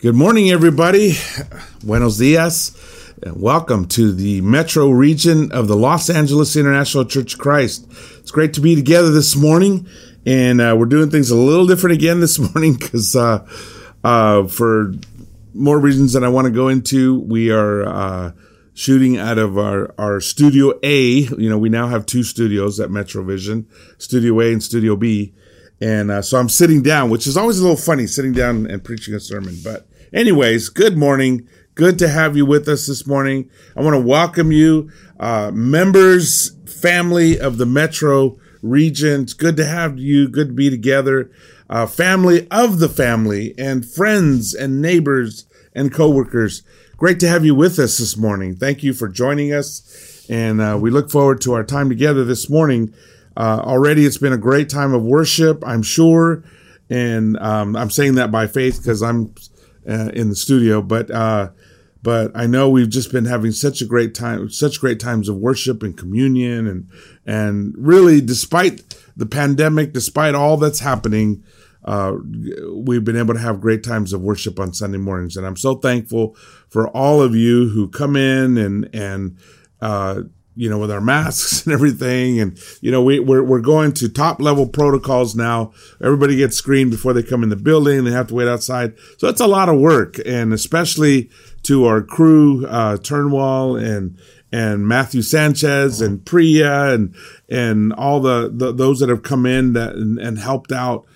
Good morning, everybody. Buenos dias. Welcome to the metro region of the Los Angeles International Church of Christ. It's great to be together this morning, and we're doing things a little different again this morning because for more reasons that I want to go into, we are shooting out of our Studio A. You know, we now have two studios at Metrovision, Studio A and Studio B. And so I'm sitting down, which is always a little funny, sitting down and preaching a sermon. But anyways, good morning. Good to have you with us this morning. I want to welcome you, members, family of the Metro region. It's good to have you. Good to be together. Family of the family and friends and neighbors and coworkers. Great to have you with us this morning. Thank you for joining us. And we look forward to our time together this morning. Already it's been a great time of worship, I'm sure. And I'm saying that by faith because I'm in the studio. But I know we've just been having such a great time, such great times of worship and communion. And really, despite the pandemic, despite all that's happening, we've been able to have great times of worship on Sunday mornings. And I'm so thankful for all of you who come in and you know, with our masks and everything. And, you know, we're going to top level protocols now. Everybody gets screened before they come in the building. They have to wait outside. So it's a lot of work. And especially to our crew, Turnwall and Matthew Sanchez and Priya and all the those that have come in that and helped out.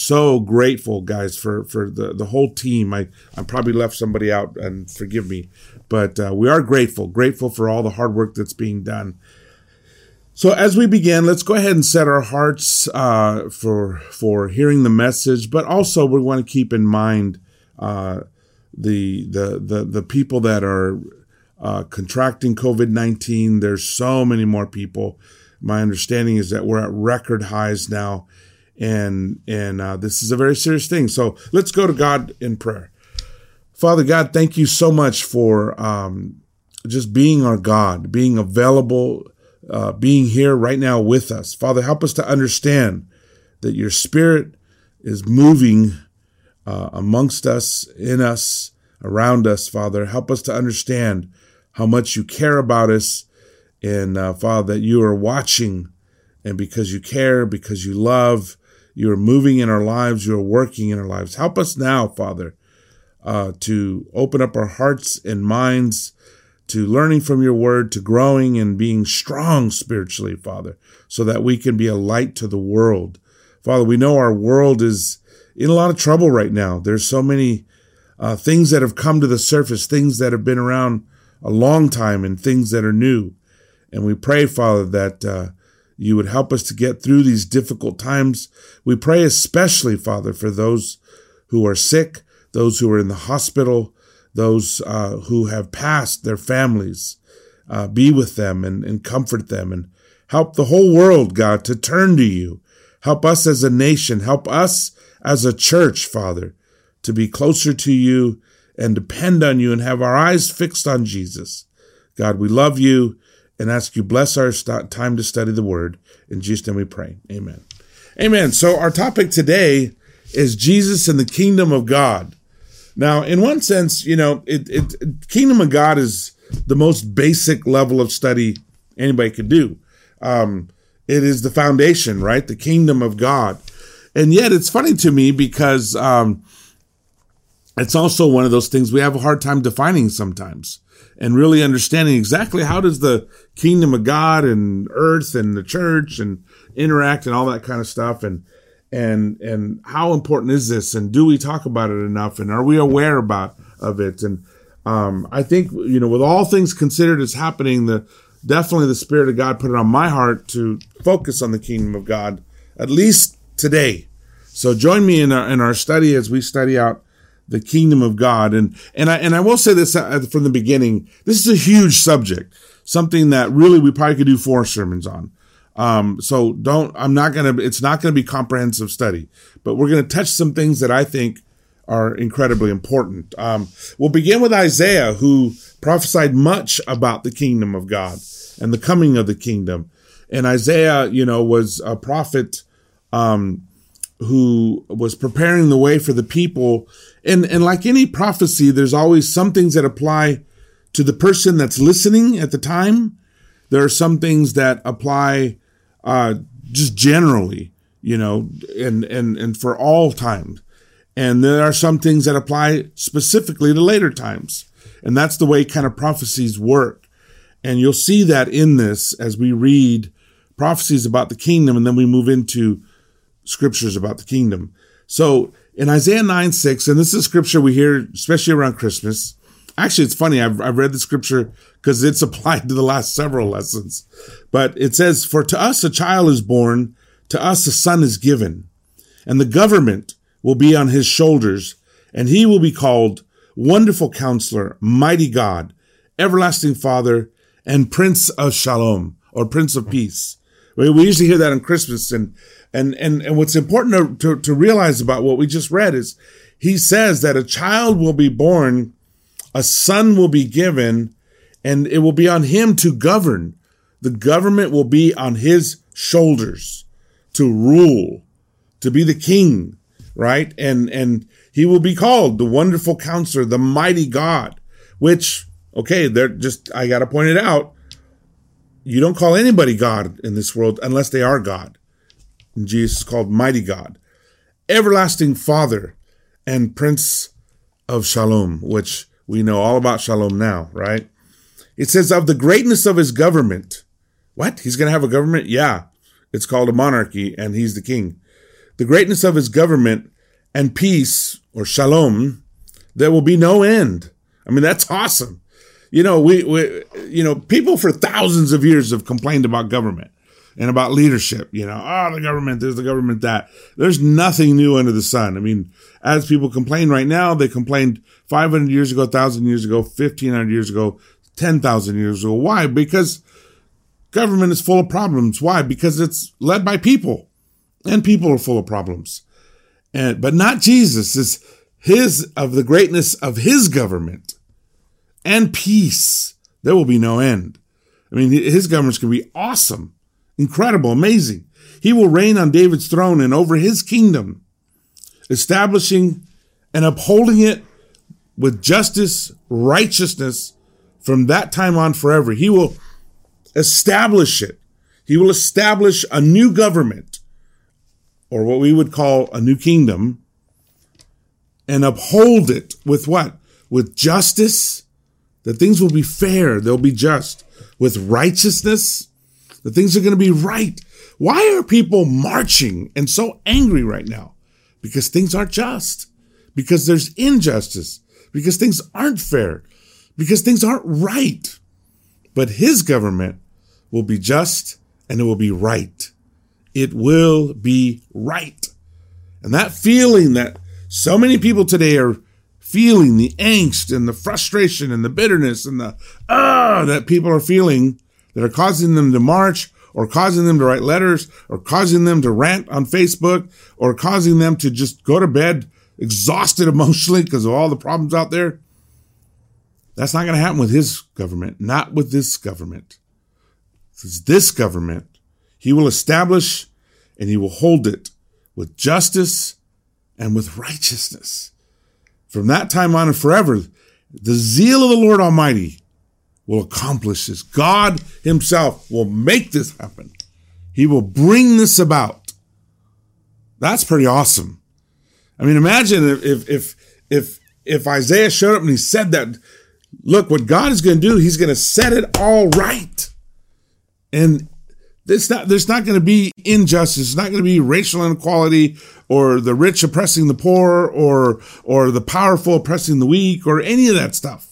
So grateful, guys, for the whole team. I probably left somebody out, and forgive me, but we are grateful for all the hard work that's being done. So as we begin, let's go ahead and set our hearts for hearing the message, but also we want to keep in mind the people that are contracting COVID-19. There's so many more people. My understanding is that we're at record highs now. And this is a very serious thing. So let's go to God in prayer. Father God, thank you so much for just being our God, being available, being here right now with us. Father, help us to understand that your Spirit is moving amongst us, in us, around us, Father. Help us to understand how much you care about us. And Father, that you are watching, and because you care, because you love, you are moving in our lives. You are working in our lives. Help us now, Father, to open up our hearts and minds to learning from your word, to growing and being strong spiritually, Father, so that we can be a light to the world. Father, we know our world is in a lot of trouble right now. There's so many things that have come to the surface, things that have been around a long time and things that are new. And we pray, Father, that you would help us to get through these difficult times. We pray especially, Father, for those who are sick, those who are in the hospital, those who have passed, their families. Be with them and comfort them and help the whole world, God, to turn to you. Help us as a nation. Help us as a church, Father, to be closer to you and depend on you and have our eyes fixed on Jesus. God, we love you. And ask you bless our time to study the word. In Jesus' name we pray. Amen. Amen. So our topic today is Jesus and the kingdom of God. Now, in one sense, you know, kingdom of God is the most basic level of study anybody could do. It is the foundation, right? The kingdom of God. And yet it's funny to me because it's also one of those things we have a hard time defining sometimes. And really understanding exactly how does the kingdom of God and earth and the church and interact and all that kind of stuff. And how important is this? And do we talk about it enough? And are we aware of it? And I think, you know, with all things considered as happening, definitely the Spirit of God put it on my heart to focus on the kingdom of God, at least today. So join me in our study as we study out the kingdom of God. And I will say this from the beginning, this is a huge subject, something that really we probably could do 4 sermons on. It's not going to be comprehensive study, but we're going to touch some things that I think are incredibly important. We'll begin with Isaiah, who prophesied much about the kingdom of God and the coming of the kingdom. And Isaiah, you know, was a prophet, who was preparing the way for the people. And like any prophecy, there's always some things that apply to the person that's listening at the time. There are some things that apply just generally, you know, and for all times. And there are some things that apply specifically to later times. And that's the way kind of prophecies work. And you'll see that in this as we read prophecies about the kingdom, and then we move into scriptures about the kingdom. So in Isaiah 9:6, and this is scripture we hear, especially around Christmas. Actually, it's funny. I've read the scripture because it's applied to the last several lessons. But it says, "For to us a child is born, to us a son is given, and the government will be on his shoulders, and he will be called Wonderful Counselor, Mighty God, Everlasting Father, and Prince of Shalom," or Prince of Peace. We usually hear that on Christmas. And what's important to realize about what we just read is he says that a child will be born, a son will be given, and it will be on him to govern. The government will be on his shoulders to rule, to be the king, right? And he will be called the Wonderful Counselor, the Mighty God, which, okay, I got to point it out. You don't call anybody God in this world unless they are God. And Jesus is called Mighty God, Everlasting Father, and Prince of Shalom, which we know all about Shalom now, right? It says, "Of the greatness of his government." What? He's going to have a government? Yeah. It's called a monarchy, and he's the king. "The greatness of his government and peace," or Shalom, "there will be no end." I mean, that's awesome. You know, we people for thousands of years have complained about government and about leadership. You know, the government, there's the government that. There's nothing new under the sun. I mean, as people complain right now, they complained 500 years ago, 1,000 years ago, 1,500 years ago, 10,000 years ago. Why? Because government is full of problems. Why? Because it's led by people, and people are full of problems. But not Jesus. It's of the greatness of his government and peace. There will be no end. I mean, his government's going to be awesome. Incredible, amazing. "He will reign on David's throne and over his kingdom, establishing and upholding it with justice, righteousness from that time on forever." He will establish it. He will establish a new government, or what we would call a new kingdom, and uphold it with what? With justice, that things will be fair, they'll be just. With righteousness, the things are going to be right. Why are people marching and so angry right now? Because things aren't just. Because there's injustice. Because things aren't fair. Because things aren't right. But his government will be just, and it will be right. It will be right. And that feeling that so many people today are feeling, the angst and the frustration and the bitterness and the that people are feeling, that are causing them to march, or causing them to write letters, or causing them to rant on Facebook, or causing them to just go to bed exhausted emotionally because of all the problems out there. That's not going to happen with his government, not with this government. It's this government. He will establish and he will hold it with justice and with righteousness. From that time on and forever, the zeal of the Lord Almighty will accomplish this. God himself will make this happen. He will bring this about. That's pretty awesome. I mean, imagine if Isaiah showed up and he said that, look, what God is going to do, he's going to set it all right. And there's not going to be injustice. It's not going to be racial inequality, or the rich oppressing the poor, or the powerful oppressing the weak, or any of that stuff.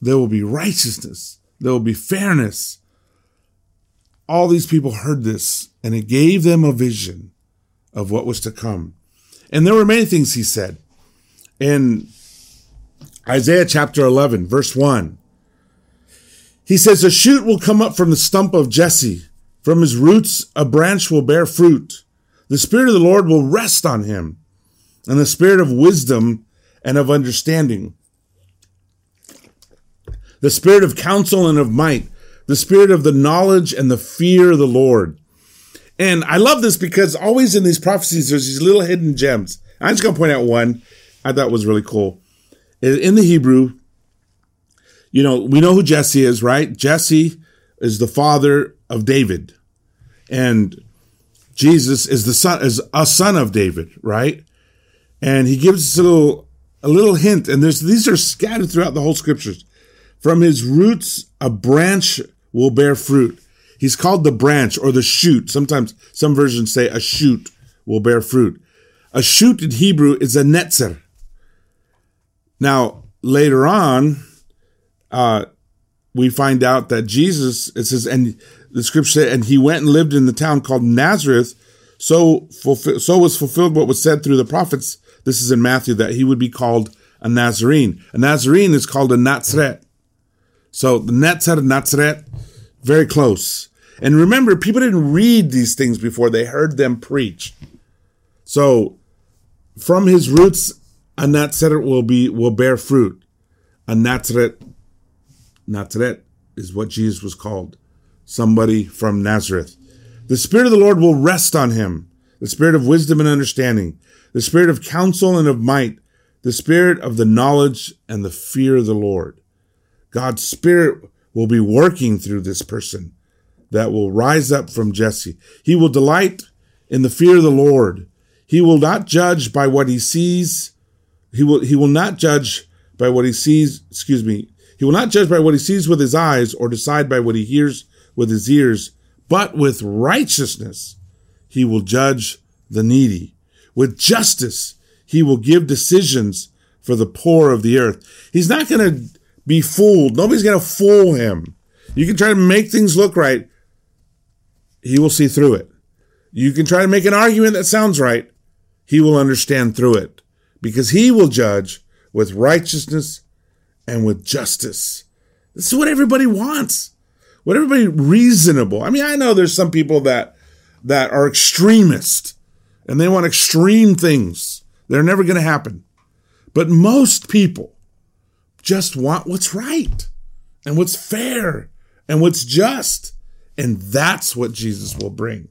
There will be righteousness. There will be fairness. All these people heard this, and it gave them a vision of what was to come. And there were many things he said. In Isaiah chapter 11, verse 1, he says, "A shoot will come up from the stump of Jesse. From his roots, a branch will bear fruit. The Spirit of the Lord will rest on him, and the Spirit of wisdom and of understanding, the Spirit of counsel and of might, the Spirit of the knowledge and the fear of the Lord. And I love this because always in these prophecies, there's these little hidden gems. I'm just going to point out one I thought was really cool. In the Hebrew, you know, we know who Jesse is, right? Jesse is the father of David. And Jesus is the son, is a son of David, right? And he gives us a little hint, and these are scattered throughout the whole scriptures. From his roots, a branch will bear fruit. He's called the branch or the shoot. Sometimes some versions say a shoot will bear fruit. A shoot in Hebrew is a netzer. Now, later on, we find out that Jesus, it says, and the scripture said, and he went and lived in the town called Nazareth, so was fulfilled what was said through the prophets. This is in Matthew, that he would be called a Nazarene. A Nazarene is called a Nazret. So the Netzer and Nazret, very close. And remember, people didn't read these things before. They heard them preach. So from his roots, a Netzer will bear fruit. A Nazret, Nazret is what Jesus was called. Somebody from Nazareth. The Spirit of the Lord will rest on him. The Spirit of wisdom and understanding. The Spirit of counsel and of might, the Spirit of the knowledge and the fear of the Lord. God's Spirit will be working through this person that will rise up from Jesse. He will delight in the fear of the Lord. He will not judge by what he sees. He will not judge by what he sees, He will not judge by what he sees with his eyes or decide by what he hears with his ears, but with righteousness he will judge the needy. With justice, he will give decisions for the poor of the earth. He's not going to be fooled. Nobody's going to fool him. You can try to make things look right. He will see through it. You can try to make an argument that sounds right. He will understand through it because he will judge with righteousness and with justice. This is what everybody wants, what everybody reasonable. I mean, I know there's some people that are extremists. And they want extreme things. They're never going to happen. But most people just want what's right and what's fair and what's just. And that's what Jesus will bring.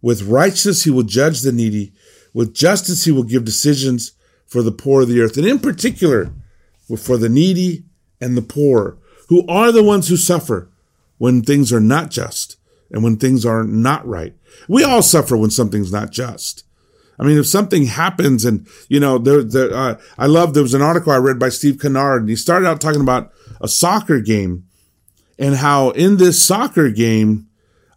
With righteousness, he will judge the needy. With justice, he will give decisions for the poor of the earth. And in particular, for the needy and the poor, who are the ones who suffer when things are not just and when things are not right. We all suffer when something's not just. I mean, if something happens and, you know, there was an article I read by Steve Kennard, and he started out talking about a soccer game and how in this soccer game,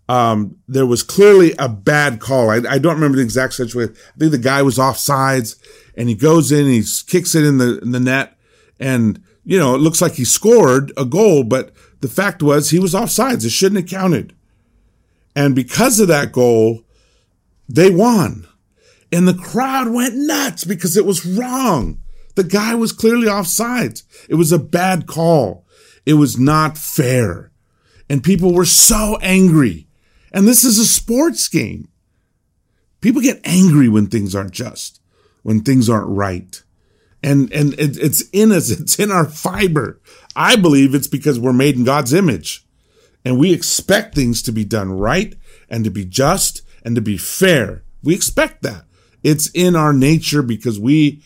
there was clearly a bad call. I don't remember the exact situation. I think the guy was offsides, and he goes in and he kicks it in the net, and, you know, it looks like he scored a goal, but the fact was he was offsides. It shouldn't have counted. And because of that goal, they won. And the crowd went nuts because it was wrong. The guy was clearly offsides. It was a bad call. It was not fair. And people were so angry. And this is a sports game. People get angry when things aren't just, when things aren't right. And it's in us. It's in our fiber. I believe it's because we're made in God's image. And we expect things to be done right and to be just and to be fair. We expect that. It's in our nature because we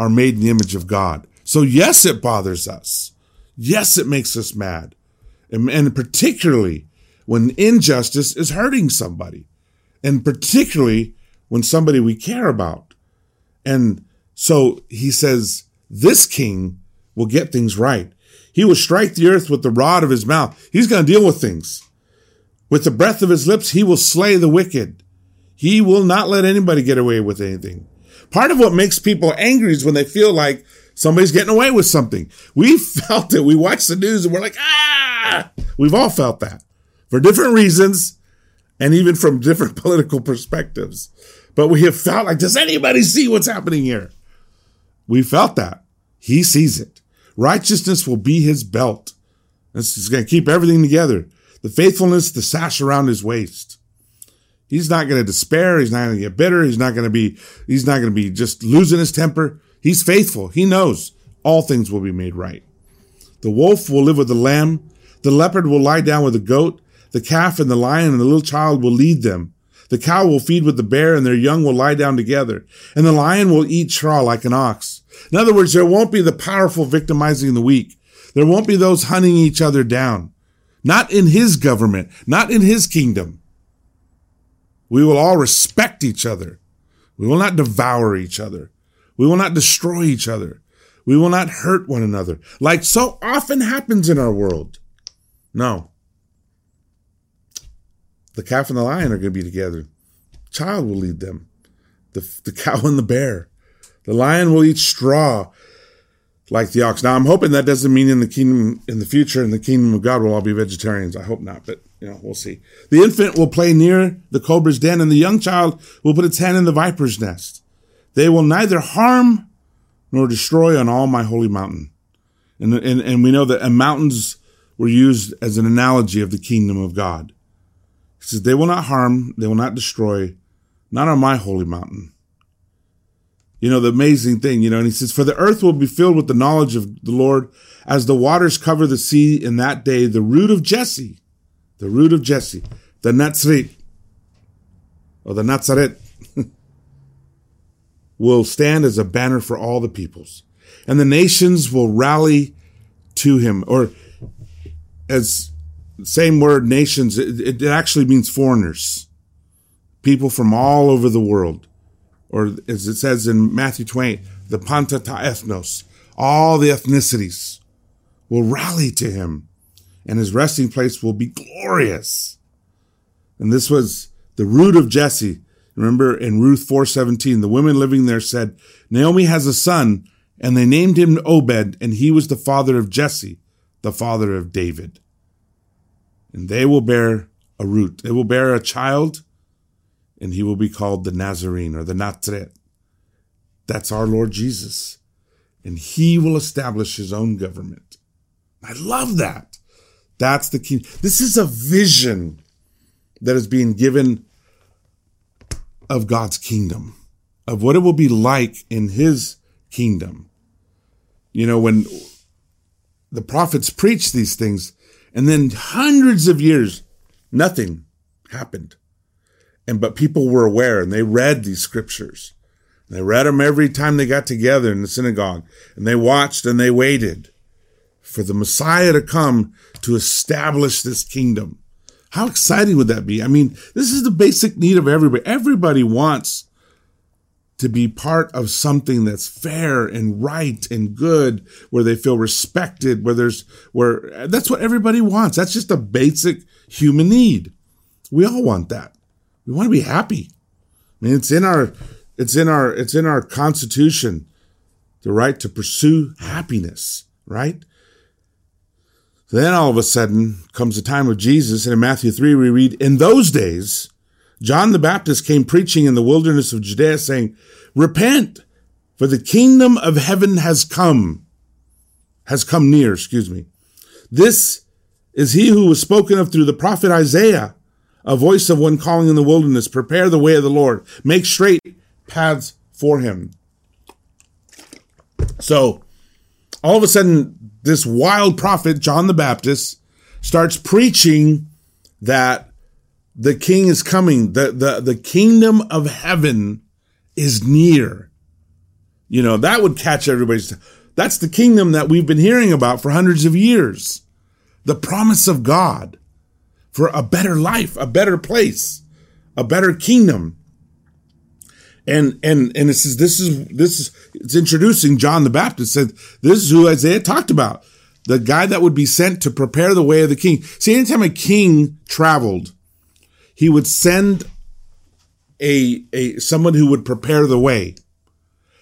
are made in the image of God. So yes, it bothers us. Yes, it makes us mad. And particularly when injustice is hurting somebody. And particularly when somebody we care about. And so he says, this king will get things right. He will strike the earth with the rod of his mouth. He's going to deal with things. With the breath of his lips, he will slay the wicked. He will not let anybody get away with anything. Part of what makes people angry is when they feel like somebody's getting away with something. We felt it. We watched the news and we're like, ah! We've all felt that for different reasons and even from different political perspectives. But we have felt like, does anybody see what's happening here? We felt that. He sees it. Righteousness will be his belt. This is going to keep everything together. The faithfulness, the sash around his waist. He's not going to despair. He's not going to get bitter. He's not going to be just losing his temper. He's faithful. He knows all things will be made right. The wolf will live with the lamb. The leopard will lie down with the goat. The calf and the lion and the little child will lead them. The cow will feed with the bear, and their young will lie down together. And the lion will eat straw like an ox. In other words, there won't be the powerful victimizing the weak. There won't be those hunting each other down. Not in his government, not in his kingdom. We will all respect each other. We will not devour each other. We will not destroy each other. We will not hurt one another, like so often happens in our world. No. The calf and the lion are going to be together. Child will lead them. The cow and the bear. The lion will eat straw like the ox. Now, I'm hoping that doesn't mean in the kingdom, in the future, in the kingdom of God, we'll all be vegetarians. I hope not, but you know, we'll see. The infant will play near the cobra's den, and the young child will put its hand in the viper's nest. They will neither harm nor destroy on all my holy mountain. And we know that mountains were used as an analogy of the kingdom of God. He says, they will not harm, they will not destroy, not on my holy mountain. You know, the amazing thing, you know, and he says, for the earth will be filled with the knowledge of the Lord as the waters cover the sea in that day, the root of Jesse, the Nazarene, or the Nazareth, will stand as a banner for all the peoples. And the nations will rally to him, or as same word, nations, it actually means foreigners, people from all over the world. Or as it says in Matthew 28, the panta ta ethnos, all the ethnicities will rally to him, and his resting place will be glorious. And this was the root of Jesse. Remember in Ruth 4:17, the women living there said, Naomi has a son, and they named him Obed, and he was the father of Jesse, the father of David. And they will bear a root. They will bear a child, and he will be called the Nazarene, or the Nazareth. That's our Lord Jesus. And he will establish his own government. I love that. That's the key. This is a vision that is being given of God's kingdom, of what it will be like in his kingdom. You know, when the prophets preached these things, and then hundreds of years, nothing happened. But people were aware, and they read these scriptures. They read them every time they got together in the synagogue, and they watched and they waited for the Messiah to come to establish this kingdom. How exciting would that be? I mean, this is the basic need of everybody. Everybody wants to be part of something that's fair and right and good, where they feel respected, where that's what everybody wants. That's just a basic human need. We all want that. We want to be happy. I mean, it's in our constitution, the right to pursue happiness, right? Then all of a sudden comes the time of Jesus. And in Matthew 3, we read, in those days, John the Baptist came preaching in the wilderness of Judea, saying, repent, for the kingdom of heaven has come near. This is he who was spoken of through the prophet Isaiah, a voice of one calling in the wilderness, prepare the way of the Lord, make straight paths for him. So all of a sudden, this wild prophet, John the Baptist, starts preaching that the king is coming. The kingdom of heaven is near. You know, that would catch everybody's attention. That's the kingdom that we've been hearing about for hundreds of years. The promise of God for a better life, a better place, a better kingdom. And this is it's introducing John the Baptist. Said this is who Isaiah talked about, the guy that would be sent to prepare the way of the king. See, anytime a king traveled, he would send a someone who would prepare the way,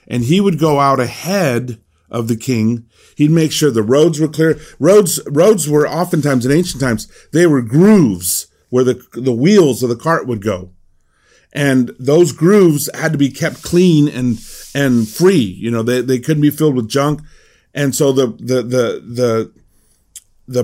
and he would go out ahead of the king. He'd make sure the roads were clear. Roads were oftentimes in ancient times, they were grooves where the wheels of the cart would go. And those grooves had to be kept clean and free. You know, they couldn't be filled with junk. And so the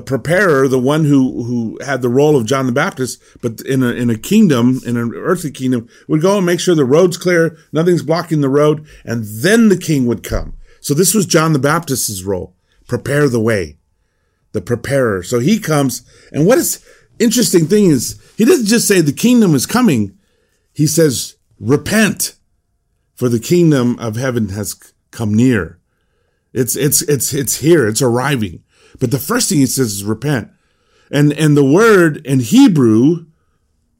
preparer, the one who had the role of John the Baptist, but in a kingdom, in an earthly kingdom, would go and make sure the road's clear, nothing's blocking the road, and then the king would come. So this was John the Baptist's role, prepare the way, the preparer. So he comes, and what is interesting thing is, he doesn't just say the kingdom is coming. He says, repent, for the kingdom of heaven has come near. It's here. It's arriving. But the first thing he says is repent. And the word in Hebrew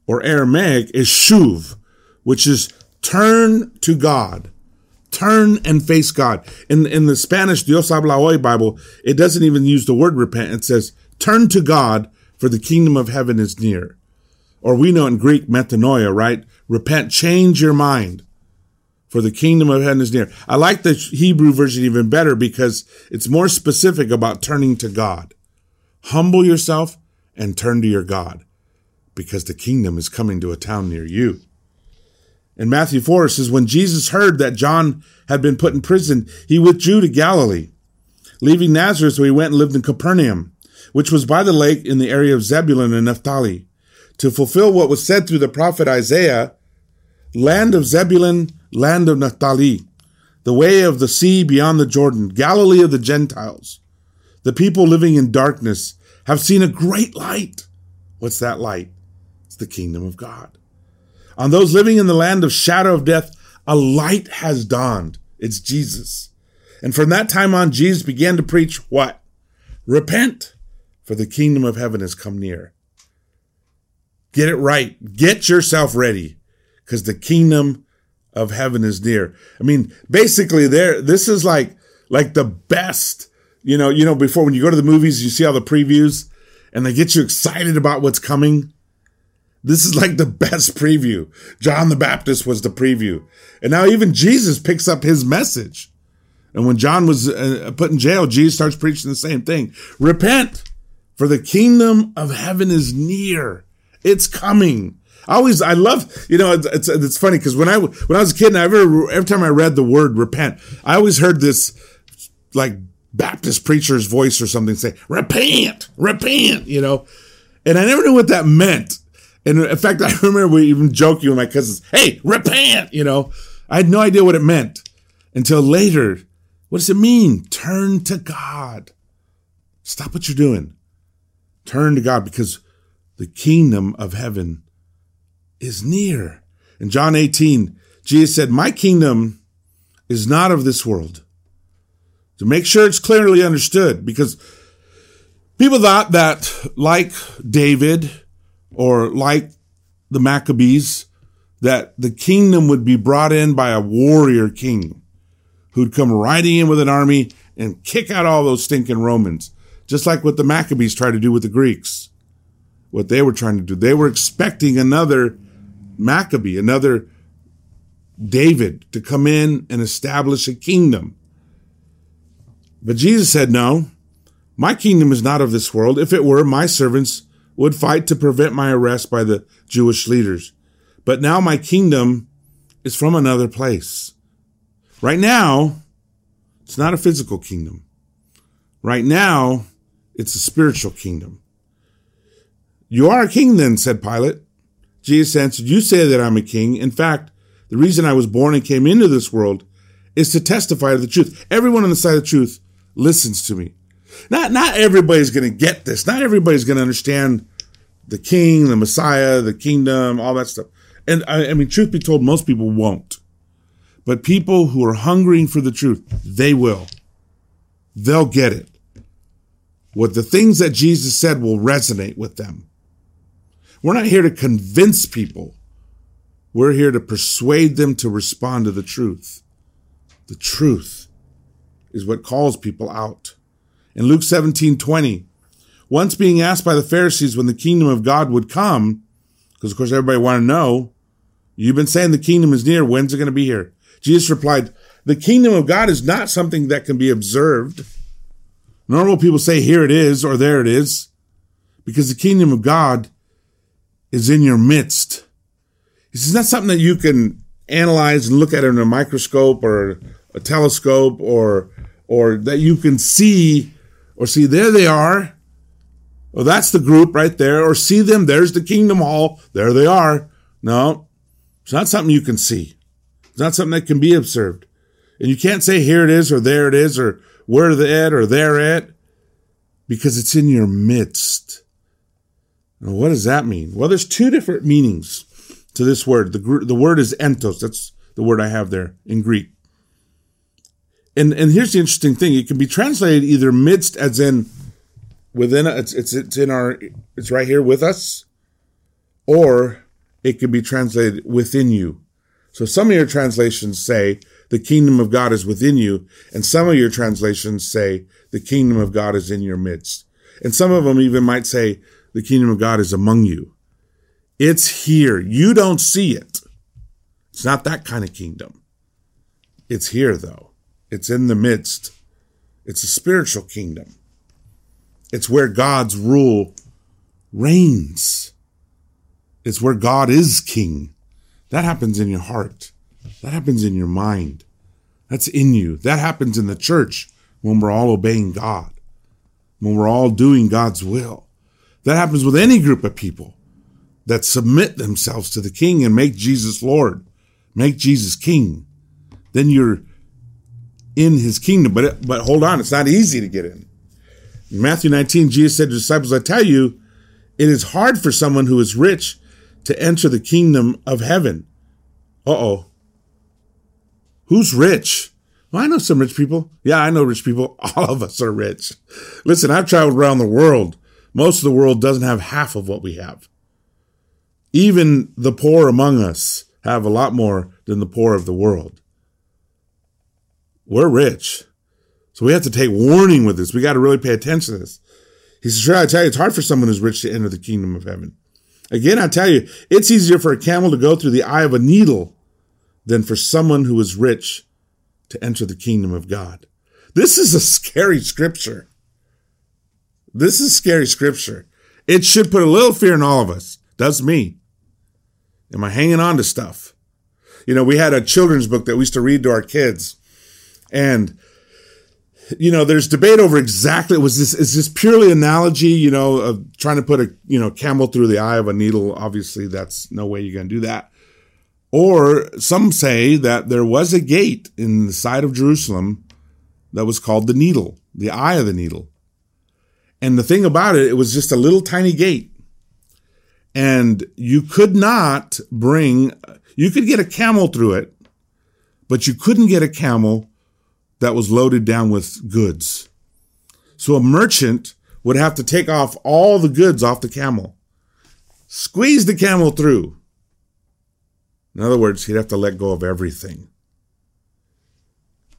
or Aramaic is shuv, which is turn to God. Turn and face God. In the Spanish Dios habla hoy Bible, it doesn't even use the word repent. It says turn to God, for the kingdom of heaven is near. Or we know in Greek, metanoia, right? Repent, change your mind, for the kingdom of heaven is near. I like the Hebrew version even better because it's more specific about turning to God. Humble yourself and turn to your God, because the kingdom is coming to a town near you. In Matthew 4, it says, when Jesus heard that John had been put in prison, he withdrew to Galilee. Leaving Nazareth, so he went and lived in Capernaum, which was by the lake in the area of Zebulun and Naphtali, to fulfill what was said through the prophet Isaiah, land of Zebulun, land of Naphtali, the way of the sea beyond the Jordan, Galilee of the Gentiles. The people living in darkness have seen a great light. What's that light? It's the kingdom of God. On those living in the land of shadow of death, a light has dawned. It's Jesus. And from that time on, Jesus began to preach what? Repent, for the kingdom of heaven has come near. Get it right. Get yourself ready, because the kingdom of heaven is near. I mean, basically, this is like the best. You know, before when you go to the movies, you see all the previews and they get you excited about what's coming. This is like the best preview. John the Baptist was the preview. And now even Jesus picks up his message. And when John was put in jail, Jesus starts preaching the same thing. Repent, for the kingdom of heaven is near. It's coming. It's funny because when I was a kid and every time I read the word repent, I always heard this like Baptist preacher's voice or something say, repent, you know. And I never knew what that meant. And in fact, I remember we even joking with my cousins, hey, repent, you know. I had no idea what it meant until later. What does it mean? Turn to God. Stop what you're doing. Turn to God, because the kingdom of heaven is near. In John 18, Jesus said, my kingdom is not of this world. To make sure it's clearly understood, because people thought that like David or like the Maccabees, that the kingdom would be brought in by a warrior king who'd come riding in with an army and kick out all those stinking Romans, just like what the Maccabees tried to do with the Greeks, what they were trying to do. They were expecting another Maccabee, another David, to come in and establish a kingdom. But Jesus said, no, my kingdom is not of this world. If it were, my servants would fight to prevent my arrest by the Jewish leaders. But now my kingdom is from another place. Right now, it's not a physical kingdom. Right now, it's a spiritual kingdom. You are a king then, said Pilate. Jesus answered, you say that I'm a king. In fact, the reason I was born and came into this world is to testify to the truth. Everyone on the side of the truth listens to me. Not everybody's going to get this. Not everybody's going to understand the king, the Messiah, the kingdom, all that stuff. And I mean, truth be told, most people won't. But people who are hungering for the truth, they will. They'll get it. What the things that Jesus said will resonate with them. We're not here to convince people. We're here to persuade them to respond to the truth. The truth is what calls people out. In Luke 17:20, once being asked by the Pharisees when the kingdom of God would come, because of course everybody wanted to know, you've been saying the kingdom is near, when's it going to be here? Jesus replied, the kingdom of God is not something that can be observed. Nor will people say, here it is or there it is, because the kingdom of God is in your midst. He says, it's not something that you can analyze and look at it in a microscope or a telescope or that you can see or see, there they are. Well, that's the group right there. Or see them. There's the kingdom hall. There they are. No, it's not something you can see. It's not something that can be observed. And you can't say here it is or there it is or where they're at or they're at, because it's in your midst. Now, what does that mean? Well, there's two different meanings to this word. The word is entos. That's the word I have there in Greek. And here's the interesting thing. It can be translated either midst, as in within it's right here with us, or it can be translated within you. So some of your translations say the kingdom of God is within you, and some of your translations say the kingdom of God is in your midst. And some of them even might say the kingdom of God is among you. It's here. You don't see it. It's not that kind of kingdom. It's here, though. It's in the midst. It's a spiritual kingdom. It's where God's rule reigns. It's where God is king. That happens in your heart. That happens in your mind. That's in you. That happens in the church when we're all obeying God, when we're all doing God's will. That happens with any group of people that submit themselves to the king and make Jesus Lord, make Jesus king. Then you're in his kingdom. But hold on, it's not easy to get in. In Matthew 19, Jesus said to the disciples, I tell you, it is hard for someone who is rich to enter the kingdom of heaven. Uh-oh. Who's rich? Well, I know some rich people. Yeah, I know rich people. All of us are rich. Listen, I've traveled around the world. Most of the world doesn't have half of what we have. Even the poor among us have a lot more than the poor of the world. We're rich. So we have to take warning with this. We got to really pay attention to this. He says, sure, I tell you, it's hard for someone who's rich to enter the kingdom of heaven. Again, I tell you, it's easier for a camel to go through the eye of a needle than for someone who is rich to enter the kingdom of God. This is a scary scripture. This is scary scripture. It should put a little fear in all of us. Does me. Am I hanging on to stuff? You know, we had a children's book that we used to read to our kids. And, you know, there's debate over exactly, is this purely analogy, you know, of trying to put a, you know, camel through the eye of a needle? Obviously, that's no way you're going to do that. Or some say that there was a gate in the side of Jerusalem that was called the needle, the eye of the needle. And the thing about it, it was just a little tiny gate. And you could not bring, you could get a camel through it, but you couldn't get a camel that was loaded down with goods. So a merchant would have to take off all the goods off the camel, squeeze the camel through. In other words, he'd have to let go of everything.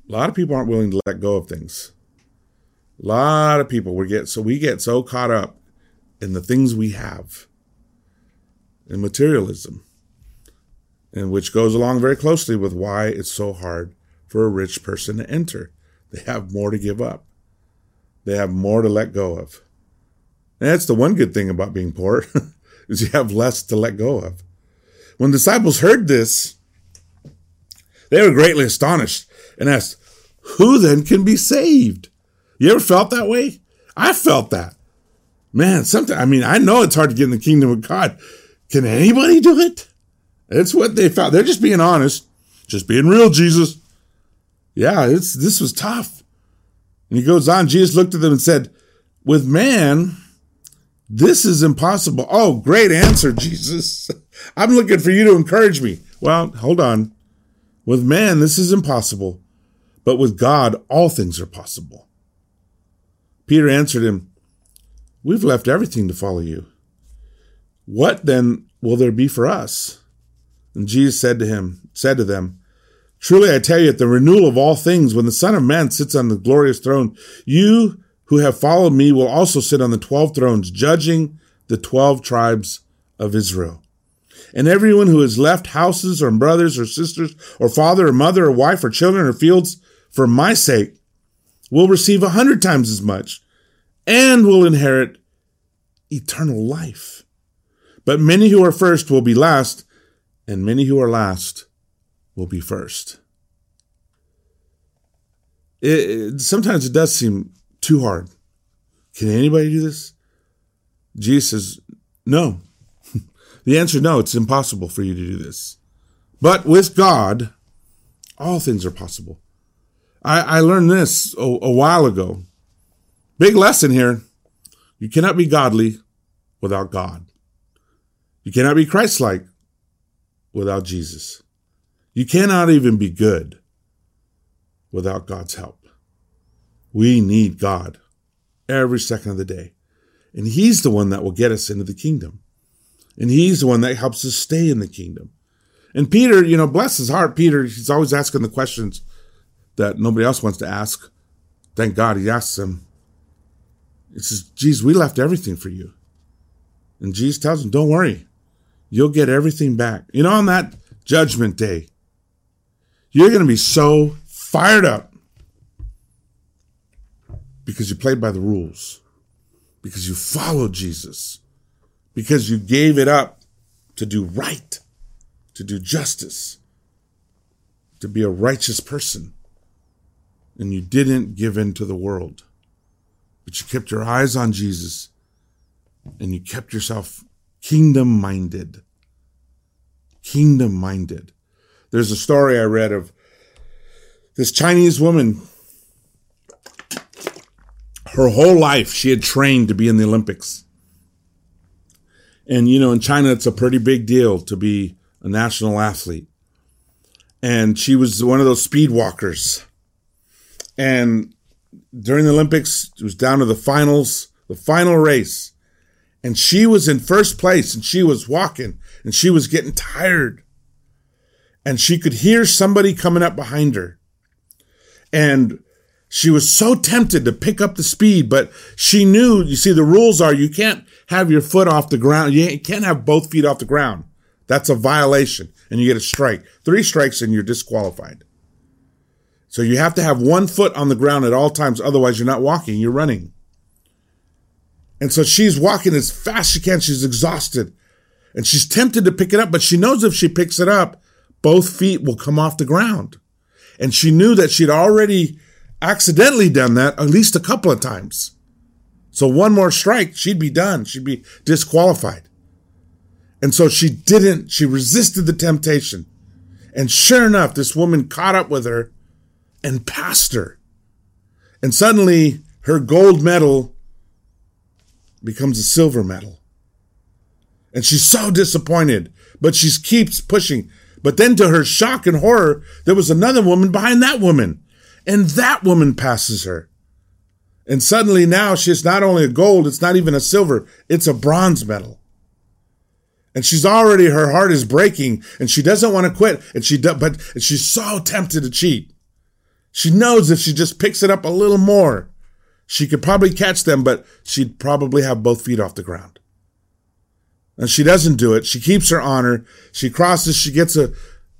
A lot of people aren't willing to let go of things. A lot of people we get so caught up in the things we have, in materialism, and which goes along very closely with why it's so hard for a rich person to enter. They have more to give up. They have more to let go of. And that's the one good thing about being poor, is you have less to let go of. When the disciples heard this, they were greatly astonished and asked, who then can be saved? You ever felt that way? I felt that. Man, sometimes, I mean, I know it's hard to get in the kingdom of God. Can anybody do it? That's what they found. They're just being honest, just being real, Jesus. Yeah, this was tough. And he goes on, Jesus looked at them and said, with man, this is impossible. Oh, great answer, Jesus. I'm looking for you to encourage me. Well, hold on. With man, this is impossible, but with God, all things are possible. Peter answered him, we've left everything to follow you. What then will there be for us? And Jesus said to them, truly I tell you, at the renewal of all things, when the Son of Man sits on the glorious throne, you who have followed me will also sit on the 12 thrones, judging the 12 tribes of Israel. And everyone who has left houses or brothers or sisters or father or mother or wife or children or fields for my sake will receive 100 times as much and will inherit eternal life. But many who are first will be last, and many who are last will be first. Sometimes it does seem too hard. Can anybody do this? Jesus says, no. The answer, no, it's impossible for you to do this. But with God, all things are possible. I learned this a while ago. Big lesson here. You cannot be godly without God. You cannot be Christ-like without Jesus. You cannot even be good without God's help. We need God every second of the day. And he's the one that will get us into the kingdom. And he's the one that helps us stay in the kingdom. And Peter, you know, bless his heart, Peter, he's always asking the questions that nobody else wants to ask. Thank God he asks him. He says, "Jesus, we left everything for you." And Jesus tells him, "Don't worry. You'll get everything back." You know, on that judgment day, you're going to be so fired up because you played by the rules, because you followed Jesus, because you gave it up to do right, to do justice, to be a righteous person. And you didn't give in to the world, but you kept your eyes on Jesus and you kept yourself kingdom-minded. Kingdom-minded. There's a story I read of this Chinese woman. Her whole life, she had trained to be in the Olympics. And, you know, in China, it's a pretty big deal to be a national athlete. And she was one of those speed walkers. And during the Olympics, it was down to the finals, the final race. And she was in first place, and she was walking, and she was getting tired. And she could hear somebody coming up behind her. And she was so tempted to pick up the speed, but she knew, you see, the rules are you can't have your foot off the ground. You can't have both feet off the ground. That's a violation, and you get a strike. 3 strikes, and you're disqualified. So you have to have one foot on the ground at all times. Otherwise, you're not walking. You're running. And so she's walking as fast as she can. She's exhausted, and she's tempted to pick it up, but she knows if she picks it up, both feet will come off the ground. And she knew that she'd already accidentally done that at least a couple of times. So one more strike, she'd be done. She'd be disqualified. And so she didn't. She resisted the temptation. And sure enough, this woman caught up with her and passed her. And suddenly her gold medal becomes a silver medal. And she's so disappointed, but she keeps pushing. But then to her shock and horror, there was another woman behind that woman. And that woman passes her. And suddenly now she's not only a gold, it's not even a silver, it's a bronze medal. And she's already, her heart is breaking and she doesn't want to quit. But she's so tempted to cheat. She knows if she just picks it up a little more, she could probably catch them, but she'd probably have both feet off the ground. And she doesn't do it. She keeps her honor. She crosses, she gets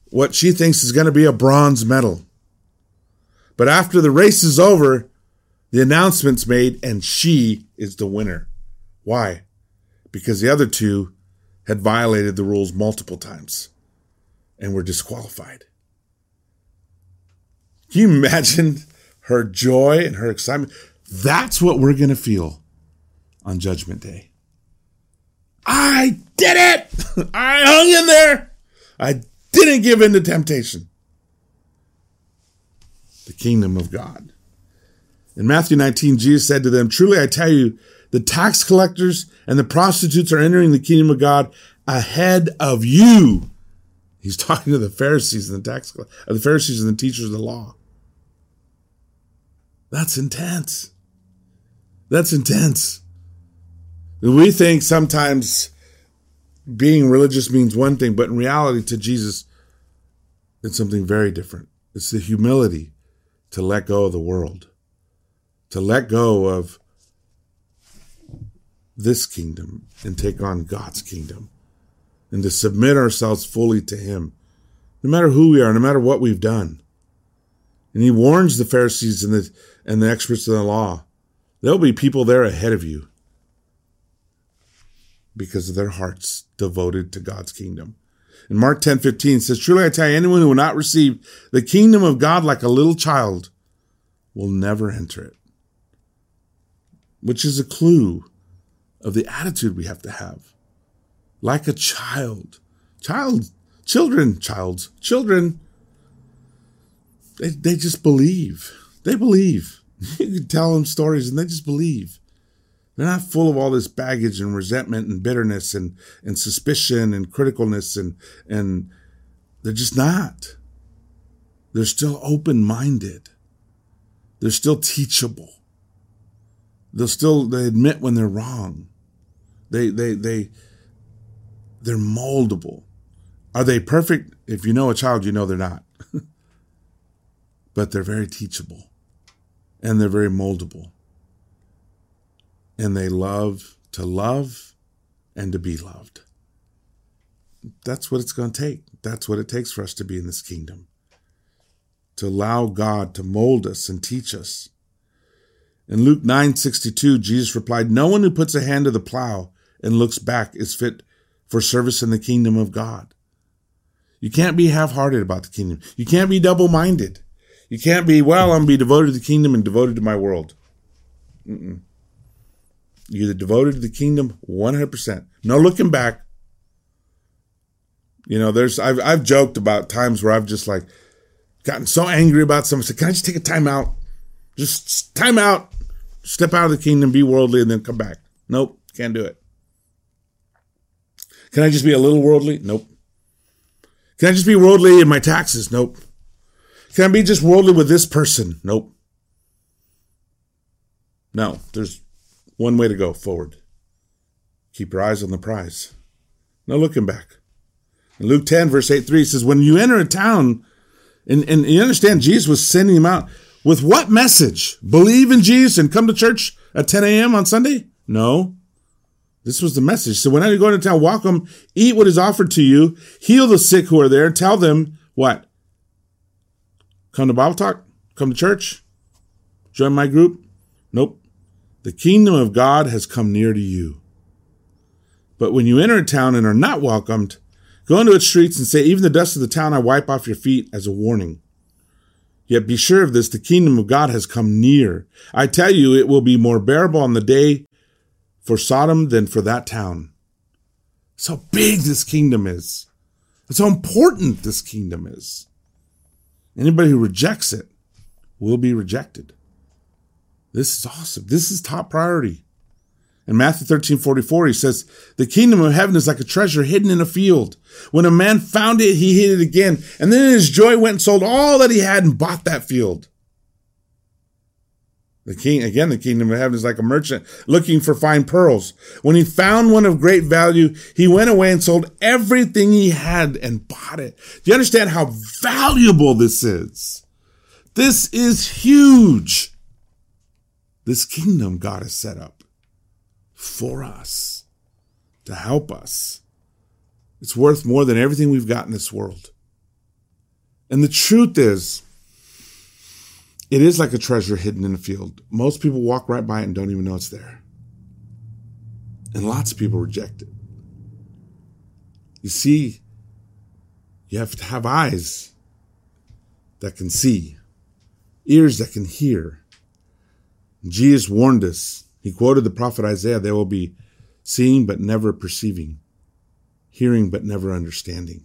what she thinks is going to be a bronze medal. But after the race is over, the announcement's made, and she is the winner. Why? Because the other two had violated the rules multiple times and were disqualified. Can you imagine her joy and her excitement? That's what we're going to feel on Judgment Day. I did it! I hung in there! I didn't give in to temptation. The kingdom of God. In Matthew 19, Jesus said to them, "Truly I tell you, the tax collectors and the prostitutes are entering the kingdom of God ahead of you." He's talking to the Pharisees and the Pharisees and the teachers of the law. That's intense. That's intense. We think sometimes being religious means one thing, but in reality, to Jesus, it's something very different. It's the humility to let go of the world, to let go of this kingdom and take on God's kingdom, and to submit ourselves fully to him, no matter who we are, no matter what we've done. And he warns the Pharisees and the experts in the law, there'll be people there ahead of you because of their hearts devoted to God's kingdom. And Mark 10:15 says, "Truly I tell you, anyone who will not receive the kingdom of God like a little child will never enter it," which is a clue of the attitude we have to have. Like a child. Children, they just believe. They believe. You can tell them stories and they just believe. They're not full of all this baggage and resentment and bitterness and suspicion and criticalness, and they're just not. They're still open-minded. They're still teachable. They admit when they're wrong. They're moldable. Are they perfect? If you know a child, you know they're not. But they're very teachable. And they're very moldable. And they love to love and to be loved. That's what it's going to take. That's what it takes for us to be in this kingdom. To allow God to mold us and teach us. In Luke 9:62, Jesus replied, "No one who puts a hand to the plow and looks back is fit for service in the kingdom of God." You can't be half-hearted about the kingdom. You can't be double-minded. You can't be, well, I'm going to be devoted to the kingdom and devoted to my world. Mm-mm. You're devoted to the kingdom 100%. No looking back. You know, I've joked about times where I've just like gotten so angry about something. I said, can I just take a time out? Just time out, step out of the kingdom, be worldly, and then come back. Nope, can't do it. Can I just be a little worldly? Nope. Can I just be worldly in my taxes? Nope. Can I be just worldly with this person? Nope. No, there's one way to go, forward. Keep your eyes on the prize. No looking back. In Luke 10, verse 8-3 says, when you enter a town, and you understand Jesus was sending them out, with what message? Believe in Jesus and come to church at 10 a.m. on Sunday? No. This was the message. So whenever you go into town, welcome, eat what is offered to you, heal the sick who are there, tell them what? Come to Bible talk? Come to church? Join my group? Nope. The kingdom of God has come near to you. But when you enter a town and are not welcomed, go into its streets and say, even the dust of the town I wipe off your feet as a warning. Yet be sure of this, the kingdom of God has come near. I tell you, it will be more bearable on the day for Sodom than for that town. That's how big this kingdom is. That's how important this kingdom is. Anybody who rejects it will be rejected. This is awesome. This is top priority. In Matthew 13:44, he says, the kingdom of heaven is like a treasure hidden in a field. When a man found it, he hid it again. And then in his joy went and sold all that he had and bought that field. The kingdom of heaven is like a merchant looking for fine pearls. When he found one of great value, he went away and sold everything he had and bought it. Do you understand how valuable this is? This is huge. This kingdom God has set up for us, to help us. It's worth more than everything we've got in this world. And the truth is, it is like a treasure hidden in a field. Most people walk right by it and don't even know it's there. And lots of people reject it. You see, you have to have eyes that can see, ears that can hear. Jesus warned us. He quoted the prophet Isaiah, they will be seeing but never perceiving, hearing but never understanding.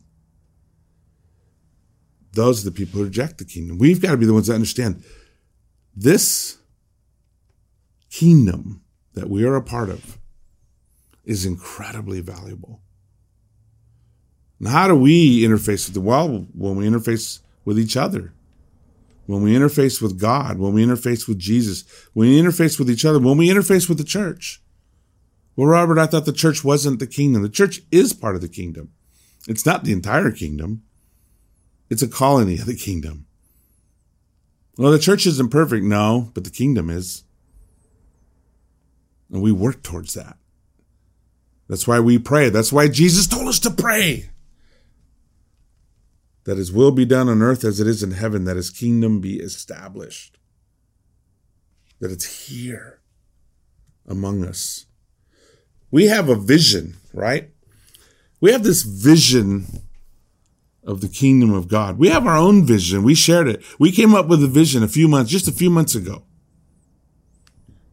Those are the people who reject the kingdom. We've got to be the ones that understand this kingdom that we are a part of is incredibly valuable. And how do we interface with it? Well, when we interface with each other, when we interface with God, when we interface with Jesus, when we interface with each other, when we interface with the church. Well, Robert, I thought the church wasn't the kingdom. The church is part of the kingdom. It's not the entire kingdom. It's a colony of the kingdom. Well, the church isn't perfect. No, but the kingdom is. And we work towards that. That's why we pray. That's why Jesus told us to pray. That his will be done on earth as it is in heaven. That his kingdom be established. That it's here among us. We have a vision, right? We have this vision of the kingdom of God. We have our own vision. We shared it. We came up with a vision just a few months ago.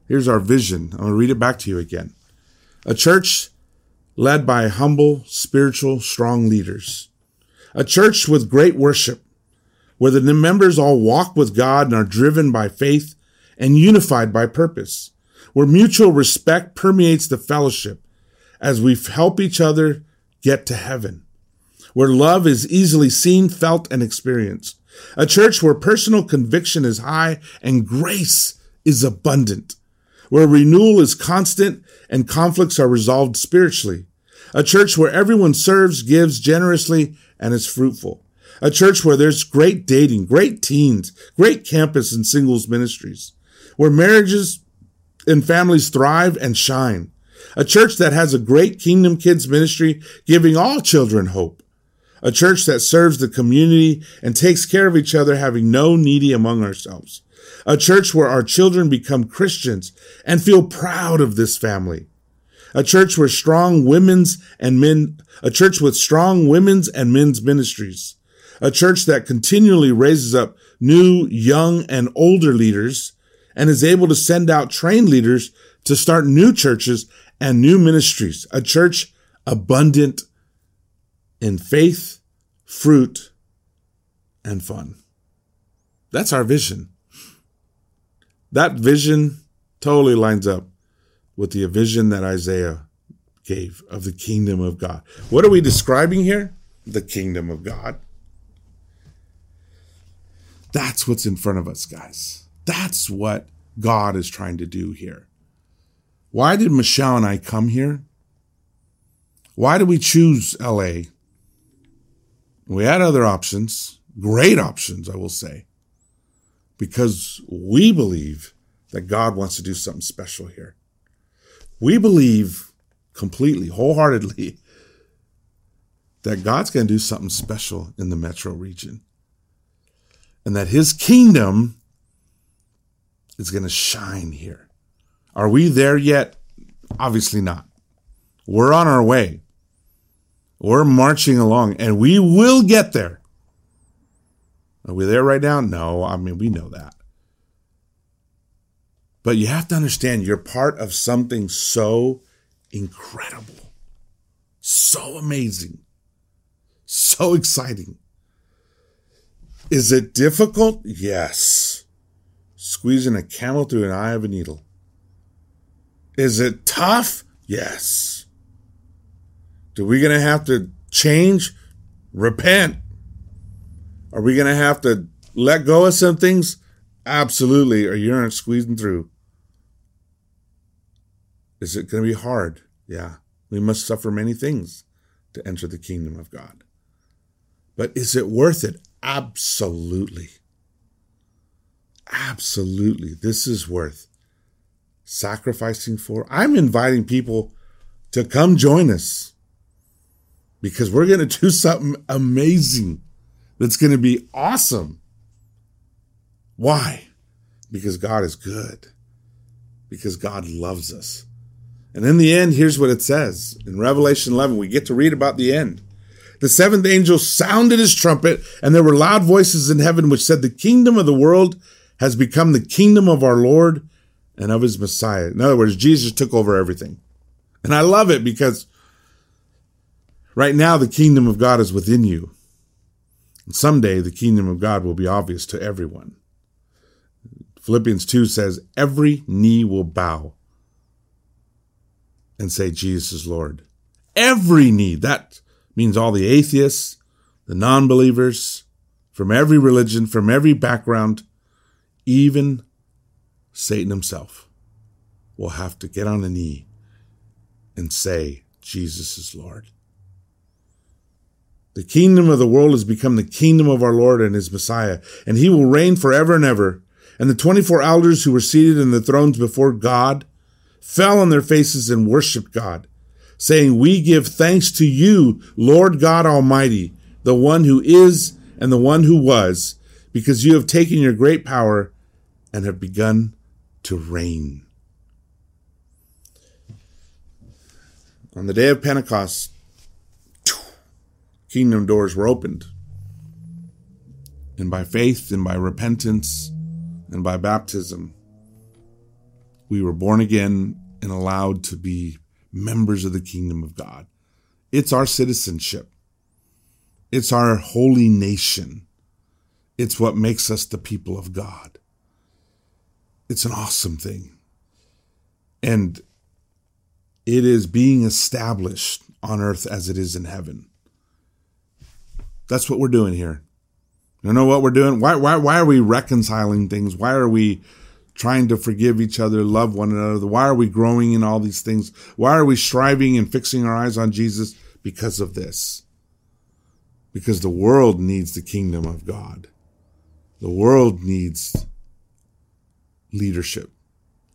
Here's our vision. I'm going to read it back to you again. A church led by humble, spiritual, strong leaders. A church with great worship, where the members all walk with God and are driven by faith and unified by purpose. where mutual respect permeates the fellowship as we help each other get to heaven, where love is easily seen, felt, and experienced, a church where personal conviction is high and grace is abundant, where renewal is constant and conflicts are resolved spiritually, a church where everyone serves, gives generously, and is fruitful, a church where there's great dating, great teens, great campus and singles ministries, where marriages and families thrive and shine, a church that has a great Kingdom Kids ministry, giving all children hope, a church that serves the community and takes care of each other, having no needy among ourselves, a church where our children become Christians and feel proud of this family, a church where strong women's and men, a church with strong women's and men's ministries, a church that continually raises up new, young, and older leaders and is able to send out trained leaders to start new churches and new ministries, a church abundant in faith, fruit, and fun. That's our vision. That vision totally lines up with the vision that Isaiah gave of the kingdom of God. What are we describing here? The kingdom of God. That's what's in front of us, guys. That's what God is trying to do here. Why did Michelle and I come here? Why did we choose LA? We had other options, great options, I will say, because we believe that God wants to do something special here. We believe completely, wholeheartedly, that God's going to do something special in the metro region, and that his kingdom is going to shine here. Are we there yet? Obviously not. We're on our way. We're marching along, and we will get there. Are we there right now? No, I mean, we know that. But you have to understand, you're part of something so incredible, so amazing, so exciting. Is it difficult? Yes. Squeezing a camel through an eye of a needle. Is it tough? Yes. Do we going to have to change? Repent. Are we going to have to let go of some things? Absolutely, or you're not squeezing through. Is it going to be hard? Yeah. We must suffer many things to enter the kingdom of God. But is it worth it? Absolutely. Absolutely. This is worth sacrificing for. I'm inviting people to come join us because we're going to do something amazing that's going to be awesome. Why? Because God is good. Because God loves us. And in the end, here's what it says. In Revelation 11, we get to read about the end. The seventh angel sounded his trumpet, and there were loud voices in heaven which said, "The kingdom of the world has become the kingdom of our Lord and of his Messiah." In other words, Jesus took over everything. And I love it because right now the kingdom of God is within you. And someday the kingdom of God will be obvious to everyone. Philippians 2 says, every knee will bow and say, Jesus is Lord. Every knee. That means all the atheists, the non-believers, from every religion, from every background, even Satan himself will have to get on a knee and say, Jesus is Lord. The kingdom of the world has become the kingdom of our Lord and his Messiah, and he will reign forever and ever. And the 24 elders who were seated in the thrones before God fell on their faces and worshiped God, saying, "We give thanks to you, Lord God Almighty, the one who is and the one who was, because you have taken your great power and have begun to reign." On the day of Pentecost, kingdom doors were opened. And by faith and by repentance and by baptism, we were born again and allowed to be members of the kingdom of God. It's our citizenship. It's our holy nation. It's what makes us the people of God. It's an awesome thing. And it is being established on earth as it is in heaven. That's what we're doing here. You know what we're doing? Why are we reconciling things? Why are we trying to forgive each other, love one another? Why are we growing in all these things? Why are we striving and fixing our eyes on Jesus? Because of this. Because the world needs the kingdom of God. The world needs leadership.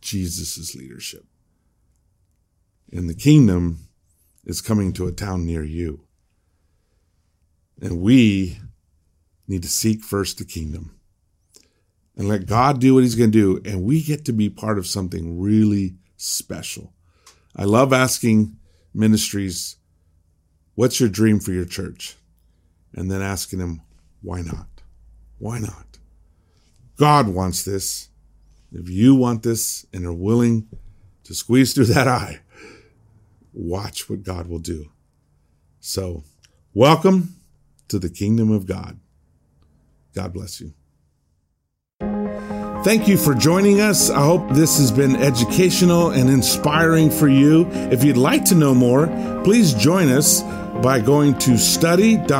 Jesus' leadership. And the kingdom is coming to a town near you. And we need to seek first the kingdom and let God do what he's going to do. And we get to be part of something really special. I love asking ministries, what's your dream for your church? And then asking them, why not? Why not? God wants this. If you want this and are willing to squeeze through that eye, watch what God will do. So, welcome to the kingdom of God. God bless you. Thank you for joining us. I hope this has been educational and inspiring for you. If you'd like to know more, please join us by going to study.laicc.net,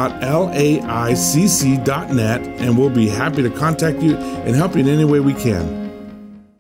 and we'll be happy to contact you and help you in any way we can.